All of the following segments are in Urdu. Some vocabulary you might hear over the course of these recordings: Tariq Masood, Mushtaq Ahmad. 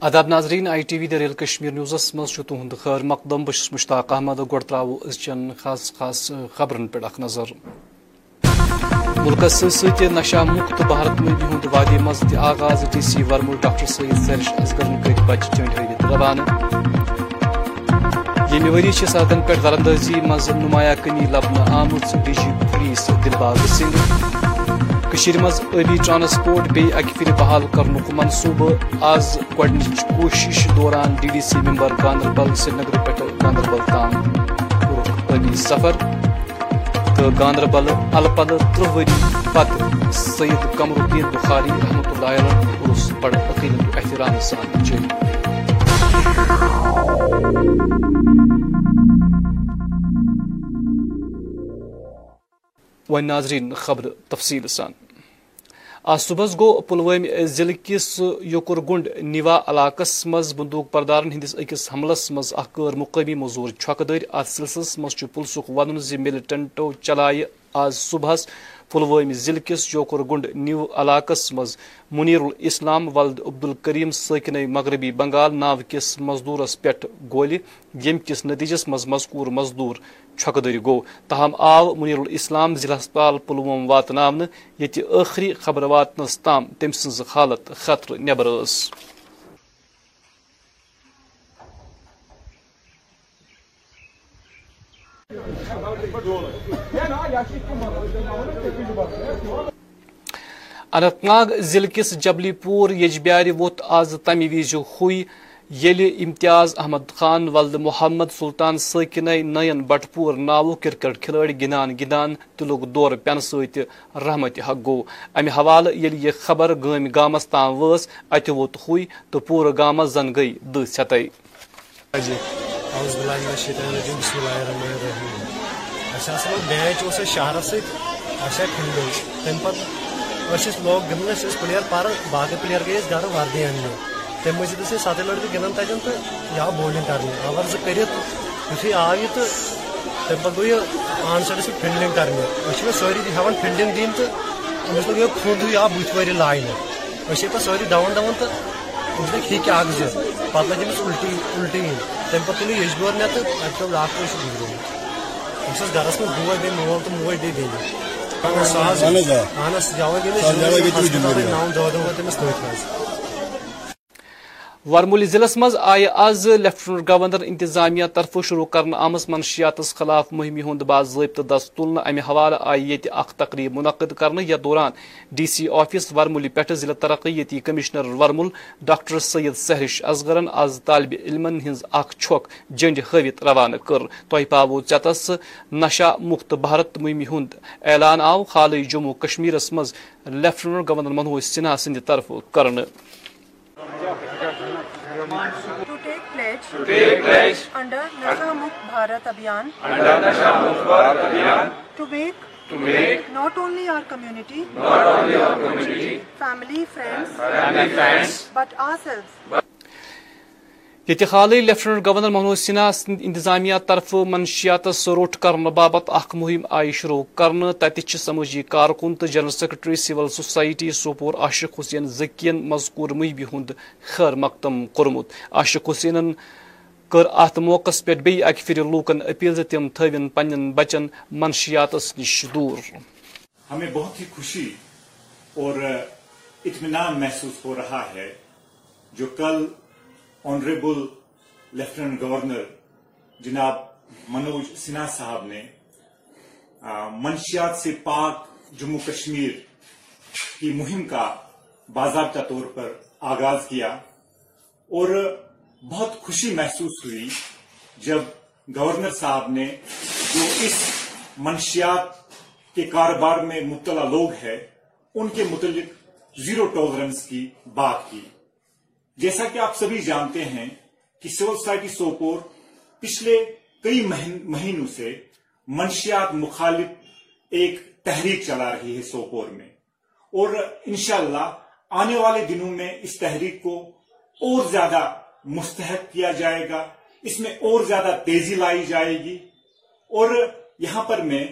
آداب ناظرین، آئی ٹی وی دریل کشمیر نیوزس مز تہد خیر مقدم. بس مشتاق احمد. گو ترو ازچن خاص خاص خبرن پہ اخ نظر. ملکس ست نشہ مخت بھارت مندی ہند وادی مز آغاز. ڈی سی ورمو ڈاکٹر سید سیرش اصغر کت بچہ چنڈ ہلت روانہ. یمہ وری سڑکن پہ درندازی مز نمایاں کنی لبنہ آمت. D G police Dilbagh Singh مز علی ٹرانسپورٹ بی اکہ پھر بحال کرنک منصوبہ آز گڈنچ کوشش دوران. D D C member Ganderbal Srinagar پہ گاندربل تام کوٚرُکھ علی سفر. تو گاندربل الپل 30 ؤری پتہ سید قمر الدین بخاری رحمۃ اللہ علیہ کوٚرُس بڑٕ عقیدت و احترام سان جٲری. وۄنۍ ناظرین خبر تفصیل سان. آج صبح گو پلوام ضلع کس یوکر گنڈ نیوا علاقہ مز بندوق بردارن ہندس اکس حملس مز غیر مقامی مزور چھکہ در. ات سلسلس مز پلسک ون ملٹنٹو چلائے آج صبح پلوام ضلع کس یوکر گنڈ نیو علاقہ مز منیر الاسلام ولد عبد الکریم ساکن مغربی بنگال ناو کس مزدورس پہ گول یم کس نتیجس مز مذکور مزدور چھکہ دری گو. تاہم آو منیر الاسلام ضلع ہسپتال پلوام واتنامہ یت آخری خبر واتنس تام تم سز حالت خطرہ نبر. اننت ناگ ضلع کس جبلی پور یجبیار ووت آز تمہ وز ہوئی یل امتیاز احمد خان ولد محمد سلطان ساکن نین بٹپور ناو کرکٹ کھلڑ گندان گندان تو لوگ دور پین ست رحمت حق گو. امہ حوالہ یل یہ خبر گام گامس تام وس ات ووت ہوئی تو پور گامس زن گئی دتائی. میچ اس شہرس سم پہ لوگ گندان پلیر پارن باقی پلیر گئی گھر وردی اننہ تم مزید ستے لڑکہ گندان تتین تو یہ بولنگ کرنے اوور زرتھ آو یہ تو تم پہ گو یہ آن سائڈس فیلڈنگ کرنے اچھے سوری ہاں فیلڈنگ دن تو امس لوگ یہ کھندے آو بت وری لائنہ پہ سوری دون دون تو ہی کیا پہ لگ الٹی الٹی ان تم پہ تلو یجبور مے تو اتو لاکھ گزرے امس گرس مجھ بوے بی مول تو موج بی ورمولی ضلع مز آئی آز لیفٹیننٹ گورنر انتظامیہ طرف شروع کرنے آمس منشیات خلاف مہم ہند باضابطہ دس تلنے. امہ حوالہ آئی یت اخ تقریب منعقد کرنے یتھ دوران ڈی سی آفس ورمولی پہ ضلع ترقیتی کمشنر ورمل ڈاکٹر سید سہرش اصغرن آز طالب علمن ہز اخ چھوک جنڈ ہاوت روانہ کر. تہ پاو ٹتس نشہ مخت بھارت مہم ہند اعلان آو حالیہ جموں کشمیر مز لیفٹیننٹ گورنر منوج سنہا سند طرف کرنے. To take pledge under Nasha Mukt Bharat Abhiyan to make not only our community family friends but ourselves. یت حالی لیفٹیننٹ گورنر منوج سنہا سند انتظامیہ طرف منشیات روٹ کرنے بابت اخ مہم آئی شروع کرنے. تتہ سماجی کارکن تو general secretary civil society Sopore Ashiq Hussain ذکین مذکور مہم ہند خیر مقدم کورمت. عاشق حسین کر ات موقع پہ بی اکہ پھر لوکن اپیل ز تم تھون پنن بچن منشیات نش دور. ہمیں بہت ہی خوشی اور اطمینان محسوس ہو رہا ہے جو کل آنریبل لیفٹیننٹ گورنر جناب منوج سنہا صاحب نے منشیات سے پاک جموں کشمیر کی مہم کا باضابطہ طور پر آغاز کیا اور بہت خوشی محسوس ہوئی جب گورنر صاحب نے جو اس منشیات کے کاروبار میں مبتلا لوگ ہیں ان کے متعلق زیرو ٹالرنس کی بات کی. جیسا کہ آپ سبھی جانتے ہیں کہ سول سوسائٹی سوپور پچھلے کئی مہینوں سے منشیات مخالف ایک تحریک چلا رہی ہے سوپور میں اور انشاءاللہ آنے والے دنوں میں اس تحریک کو اور زیادہ مستحق کیا جائے گا, اس میں اور زیادہ تیزی لائی جائے گی. اور یہاں پر میں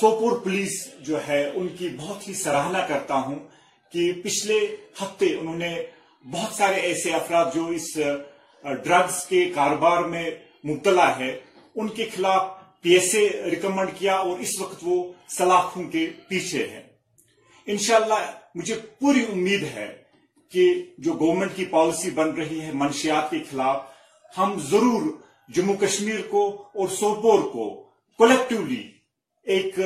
سوپور پولیس جو ہے ان کی بہت ہی سراہنا کرتا ہوں کہ پچھلے ہفتے انہوں نے بہت سارے ایسے افراد جو اس ڈرگز کے کاروبار میں مبتلا ہے ان کے خلاف پی ایس اے ریکمینڈ کیا اور اس وقت وہ سلاخوں کے پیچھے ہیں. انشاءاللہ مجھے پوری امید ہے کہ جو گورنمنٹ کی پالیسی بن رہی ہے منشیات کے خلاف ہم ضرور جموں کشمیر کو اور سوپور کو کولیکٹیولی ایک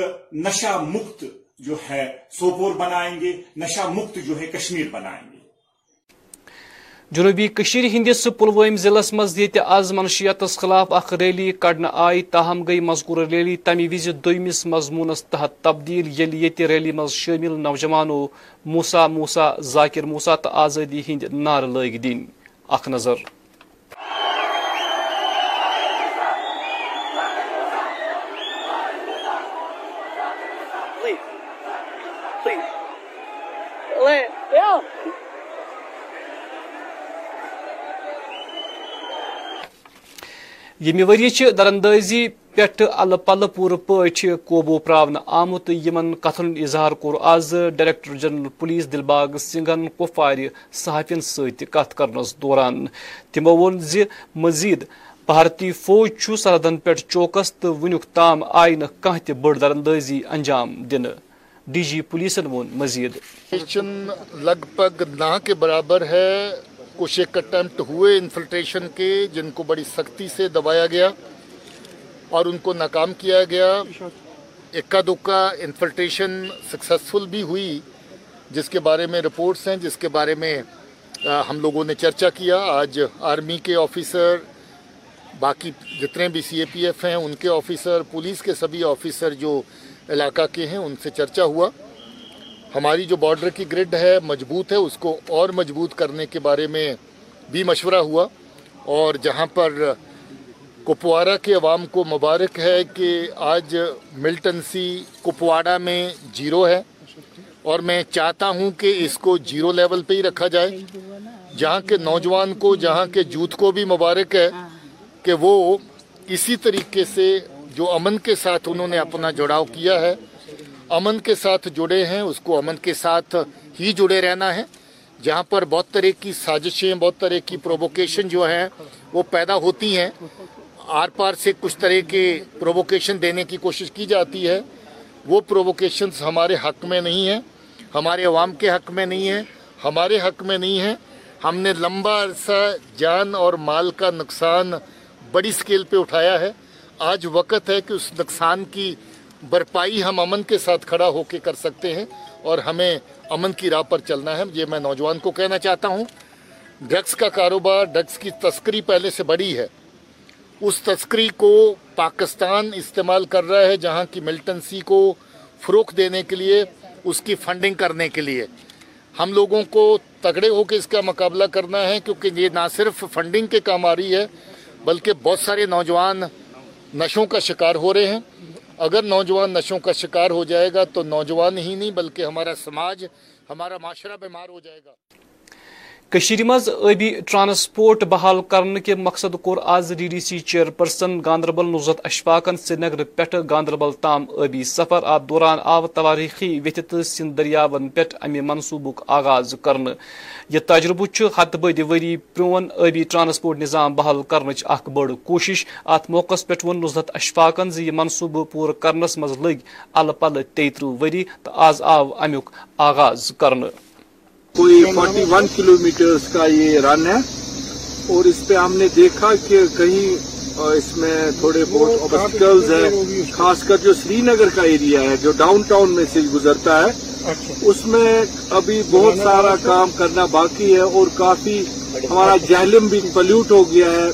نشہ مکت جو ہے سوپور بنائیں گے, نشہ مکت جو ہے کشمیر بنائیں گے. جنوبی کشمیر ہندس پلوام ضلع مز یہ آز منشیاتس خلاف اخ ریلی کڑنے آئی, تاہم گئی مذکورہ ریلی تمہ وز دویمس مضمونس تحت تبدیل یل یہ ریلی مز شامل نوجوانوں موسا موسا ذاکر موسا تو آزادی ہند نعرہ لگ دن. اخ نظر یمہ وری دراندازی پٹ ال پل پور پہ قوبو پراؤن آمت یمن کتھن اظہار کور آز ڈائریکٹر جنرل پولیس دلباغ سنگھن کپوار صحافین ست کت کرنس دوران. تمو وون زی مزید بھارتی فوج سرحدن پہ چوکس تو ونیک تام آئی نہ کانہہ تہ بڑ دراندازی انجام دن. ڈی جی پولیسن وون مزید لگ بھگ نہ کے برابر ہے کچھ ایک اٹمپٹ ہوئے انفلٹریشن کے جن کو بڑی سختی سے دبایا گیا اور ان کو ناکام کیا گیا. اکا دکا انفلٹریشن سکسیسفل بھی ہوئی جس کے بارے میں رپورٹس ہیں, جس کے بارے میں ہم لوگوں نے چرچا کیا. آج آرمی کے آفیسر, باقی جتنے بھی سی اے پی ایف ہیں ان کے آفیسر, پولیس کے سبھی آفیسر جو علاقہ کے ہیں ان سے چرچا ہوا. ہماری جو بارڈر کی گرڈ ہے مضبوط ہے, اس کو اور مضبوط کرنے کے بارے میں بھی مشورہ ہوا. اور جہاں پر کپوارہ کے عوام کو مبارک ہے کہ آج ملٹنسی کپوارہ میں 0 ہے اور میں چاہتا ہوں کہ اس کو 0 لیول پہ ہی رکھا جائے. جہاں کے نوجوان کو, جہاں کے یوتھ کو بھی مبارک ہے کہ وہ اسی طریقے سے جو امن کے ساتھ انہوں نے اپنا جڑاؤ کیا ہے, امن کے ساتھ جڑے ہیں, اس کو امن کے ساتھ ہی جڑے رہنا ہے. جہاں پر بہت طرح کی سازشیں, بہت طرح کی پرووکیشن جو ہیں وہ پیدا ہوتی ہیں, آر پار سے کچھ طرح کے پرووکیشن دینے کی کوشش کی جاتی ہے, وہ پرووکیشنز ہمارے حق میں نہیں ہیں, ہمارے عوام کے حق میں نہیں ہیں, ہمارے حق میں نہیں ہیں. ہم نے لمبا عرصہ جان اور مال کا نقصان بڑی اسکیل پہ اٹھایا ہے. آج وقت ہے کہ اس نقصان کی بھرپائی ہم امن کے ساتھ کھڑا ہو کے کر سکتے ہیں اور ہمیں امن کی راہ پر چلنا ہے. یہ میں نوجوان کو کہنا چاہتا ہوں. ڈرگس کا کاروبار, ڈرگس کی تسکری پہلے سے بڑی ہے. اس تسکری کو پاکستان استعمال کر رہا ہے جہاں کی ملٹنسی کو فروغ دینے کے لیے, اس کی فنڈنگ کرنے کے لیے. ہم لوگوں کو تگڑے ہو کے اس کا مقابلہ کرنا ہے کیونکہ یہ نہ صرف فنڈنگ کے کام آ رہی ہے بلکہ بہت سارے نوجوان نشوں کا شکار ہو رہے ہیں. اگر نوجوان نشوں کا شکار ہو جائے گا تو نوجوان ہی نہیں بلکہ ہمارا سماج, ہمارا معاشرہ بیمار ہو جائے گا. کشمیر مز ابی ٹرانسپورٹ بحال کرنے کے مقصد کور آز D D C chairperson Ganderbal نظرت اشفاقن سری نگر پہ گاندربل تام ابی سفر. ات دوران آو تواریخی وتھ تو سند دریاون پہ امہ منصوبک آغاز کرنے. یہ تجربہ چھ ہتھ بد وری پرون ابی ٹرانسپورٹ نظام بحال کرنچ اخ بڑ کوشش. ات موقع پہ ون نظرت اشفاقن زی منصوبہ پور کرنس مز لگ ال پل 33 وری تو آز آو امیک آغاز کرنے. کوئی 41 کلومیٹرز کا یہ رن ہے اور اس پہ ہم نے دیکھا کہ کہیں اس میں تھوڑے بہت آبسٹیکلز ہیں, خاص کر جو سری نگر کا ایریا ہے جو ڈاؤن ٹاؤن میں سے گزرتا ہے اس میں ابھی بہت سارا کام کرنا باقی ہے. اور کافی ہمارا جہلم بھی پلیوٹ ہو گیا ہے,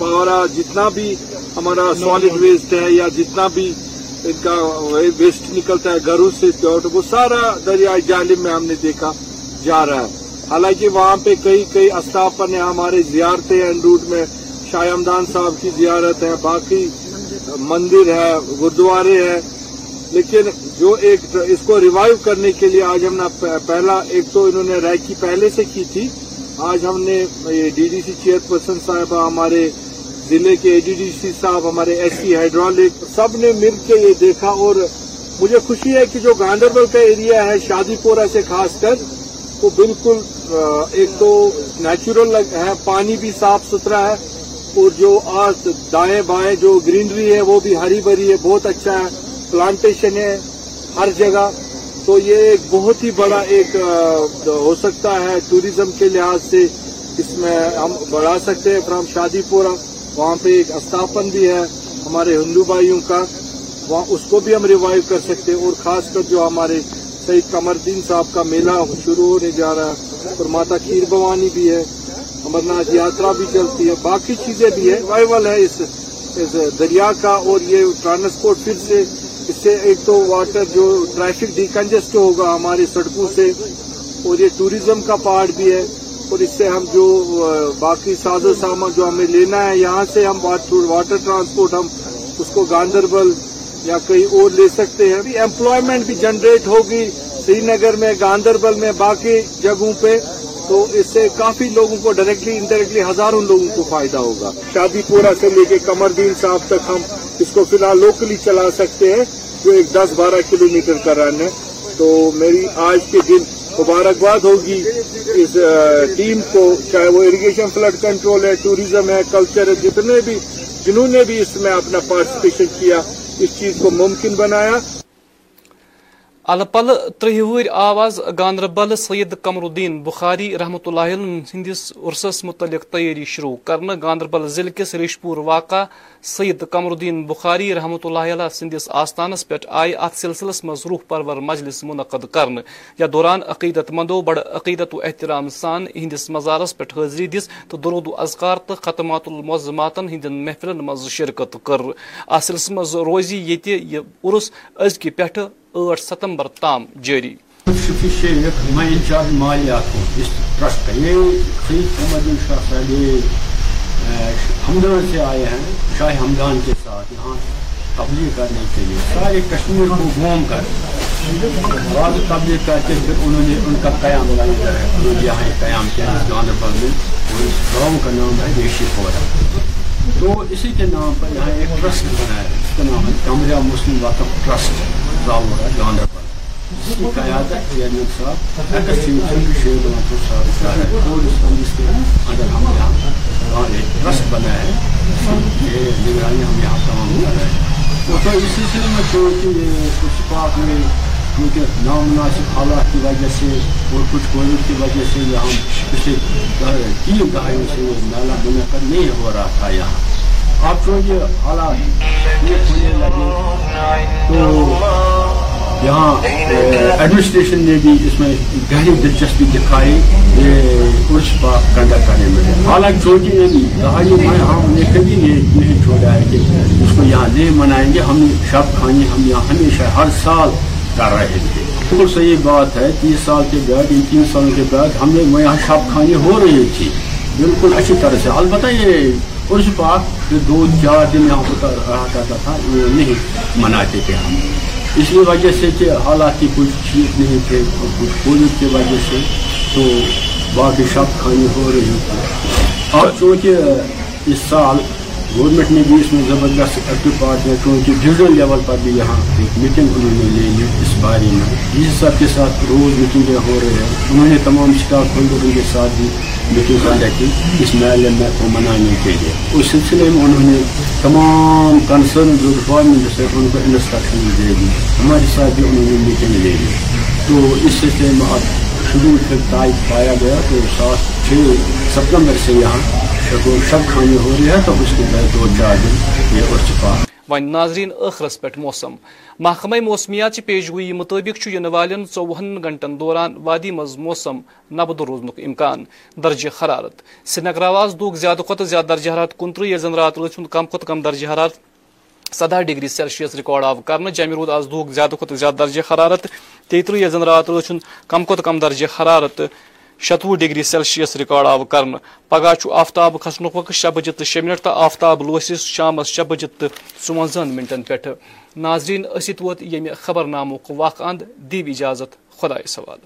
ہمارا جتنا بھی ہمارا سالڈ ویسٹ ہے یا جتنا بھی ان کا ویسٹ نکلتا ہے گھروں سے وہ سارا دریائے جہلم میں ہم نے دیکھا جا رہا ہے. حالانکہ وہاں پہ کئی اسٹاف نے ہمارے زیارتیں ہیں, روٹ میں شاہ ہمدان صاحب کی زیارت ہے, باقی مندر ہے, گردوارے ہیں, لیکن جو ایک اس کو ریوائیو کرنے کے لیے آج ہم نے پہلا ایک تو انہوں نے ریکی پہلے سے کی تھی, آج ہم نے D D C chairperson صاحب ہمارے ضلع کے اے ڈی ڈی سی صاحب, ہمارے ایس سی ہائیڈرولک, سب نے مل کے یہ دیکھا. اور مجھے خوشی ہے کہ جو گاندربل کا ایریا ہے شادی پورہ سے خاص کر, وہ بالکل ایک تو نیچرل ہے, پانی بھی صاف ستھرا ہے, اور جو آج دائیں بائیں جو گرینری ہے وہ بھی ہری بھری ہے, بہت اچھا ہے, پلانٹیشن ہے ہر جگہ. تو یہ ایک بہت ہی بڑا ایک ہو سکتا ہے ٹوریزم کے لحاظ سے, اس میں ہم بڑھا سکتے ہیں فرام شادی پورہ. وہاں پہ ایک استھاپن بھی ہے ہمارے ہندو بھائیوں کا, وہاں اس کو بھی ہم ریوائیو کر سکتے ہیں. اور خاص کر جو ہمارے سید قمر الدین صاحب کا میلہ شروع ہونے جا رہا ہے, اور ماتا کھیر بھوانی بھی ہے, امرناتھ یاترا بھی چلتی ہے, باقی چیزیں بھی ہے. ریوائیول ہے اس دریا کا, اور یہ ٹرانسپورٹ پھر سے اس سے ایک تو واٹر جو ٹریفک ڈیکنجسٹ ہوگا ہماری سڑکوں سے, اور یہ ٹوریزم کا پارٹ بھی ہے. اور اس سے ہم جو باقی ساز و سامان جو ہمیں لینا ہے یہاں سے, ہم واٹر ٹرانسپورٹ ہم اس کو گاندربل یا کہیں اور لے سکتے ہیں. ابھی امپلائمنٹ بھی جنریٹ ہوگی سری نگر میں, گاندربل میں, باقی جگہوں پہ. تو اس سے کافی لوگوں کو ڈائریکٹلی انڈائریکٹلی ہزاروں لوگوں کو فائدہ ہوگا. شادی پورہ سے لے کے قمر الدین صاحب تک ہم اس کو فی الحال لوکلی چلا سکتے ہیں, جو ایک 10-12 کلومیٹر کا رن ہے. تو میری آج کے دن مبارکباد ہوگی اس ٹیم کو, چاہے وہ اریگیشن فلڈ کنٹرول ہے, ٹوریزم ہے, کلچر ہے, جتنے بھی جنہوں نے بھی اس میں اپنا پارٹیسپیشن کیا, اس چیز کو ممکن بنایا. الپل ترہور آواز گاندربل سید قمر الدین بخاری رحمۃ اللہ علیہ ہندس عرصس متعلق تیاری شروع کرنا. گاندربل ضلع کس ریش پور واقع سید قمر الدین بخاری رحمۃ اللہ علیہ سندس آستانس پہ آئی ات سلسلس مز روح پرور مجلس منعقد کرنا. یا دوران عقیدت مندو بڑ عقیدت و احترام سان ہندس مزارس پہ حاضری دس تو درود و اذکار تو ختمات المعظماتن ہندن محفلن مز شرکت کر. ات سلسلس مز روزی یہ عرس ازکہ پہ 8 ستمبر تام جاری. میں انچارج مالیات ہوں اس ٹرسٹ کا. یہ سید احمد شاہ صاحب ہمدان سے آئے ہیں, شاہ ہمدان کے ساتھ یہاں تبلیغ کرنے کے لیے, سارے کشمیر کو گھوم کر بعض تبلیغ کرتے. پھر انہوں نے ان کا قیام لگایا ہے, انہوں نے یہاں قیام کیا ہے گاندربل میں, اور اس گاؤں کا نام ہے ریشی پورہ. تو اسی کے نام پر یہاں ایک ٹرسٹ بنا ہے, اس کا نام ہے کمرہ مسلم وقف ٹرسٹ گاندربل, جس کی قیادت چیئرمین صاحب شیخ منصور صاحب کا ہے. اور اس اس کے اندر ہم یہاں ایک ٹرسٹ بنا ہے, یہ نگرانی ہم یہاں تمام کر رہے ہیں. تو اس سلسلے میں چونکہ کچھ پاک میں کیونکہ نامناسب حالات کی وجہ سے اور کچھ کووڈ کی وجہ سے یہاں پچھلے 3 دہائیوں سے میلہ منعقد نہیں ہو رہا تھا. یہاں آپ چونکہ حالات یہ کھلنے لگے تو یہاں ایڈمنسٹریشن نے بھی اس میں گہری دلچسپی دکھائی یہ عرس پاک کنڈکٹ کرنے میں. حالانکہ چونکہ ان دہائیوں میں ہم نے کبھی نہیں چھوڑا ہے کہ اس کو یہاں نہیں منائیں گے. ہم شب خانی ہم یہاں ہمیشہ ہر سال کر رہے تھے. بالکل صحیح بات ہے, 30 سال کے بعد, ان 3 سالوں کے بعد ہم نے یہاں شب خانی ہو رہی تھی بالکل اچھی طرح سے. البتہ یہ عرس پاک 2-4 دن یہاں ہوتا رہا کرتا تھا, وہ نہیں مناتے تھے ہم, اس لیے وجہ سے کہ حالات کی کچھ ٹھیک نہیں تھے اور کچھ کووڈ کی وجہ سے. تو باقی شب خانی ہو رہی تھی. اور چونکہ اس سال گورنمنٹ نے بھی اس میں زبردست ایکٹیو پارٹ ہے, کیونکہ ڈویژنل لیول پر بھی یہاں ایک میٹنگ انہوں نے لے لی اس بارے میں. ڈی سب کے ساتھ روز میٹنگیں ہو رہے ہیں, انہوں نے تمام اسٹاک ہولڈروں کے ساتھ بھی میٹنگ کنڈکٹ کی اس میلے کو منانے کے لیے. اس سلسلے میں انہوں نے تمام کنسرن جو ڈپارٹمنٹ سے ان کو انسٹرکشن دے دی, ہمارے ساتھ بھی انہوں نے میٹنگ لے لی. تو اس سلسلے میں اب شیڈول پھر طے پایا گیا تو 7-6 ستمبر سے یہاں شب خانی ہو رہی ہے. تو اس کے بعد 2-4 دن یہ عرس پاک. ون ناظرین آخرس پہ موسم. محکمہ موسمیات کی پیشگوئی مطابق ین والن 24 گھنٹن دوران وادی مز موسم نبد روزن امکان. درجہ حرارت سری نگر آواز دوک زیادہ کھت زیادہ درجہ حرارت 29, یل زن رات رات کم کھت کم درجہ حرارت 17 ڈگری سیلسیس ریکارڈ آو کرنے. جمع رود آز دوک زیادہ کھت زیادہ درجہ حرارت 33, یل زن رات رات کم کھت کم درجہ حرارت 27 ڈگری سیلسیس ریکارڈ آو کرنا. پگہ آفتاب کھسن وقت 6:06 تو آفتاب لوسس شام 6:54 پہ. ناظرین اسیت ووت یمہ خبر نامک واقع اند, دیو اجازت خدائے سوال.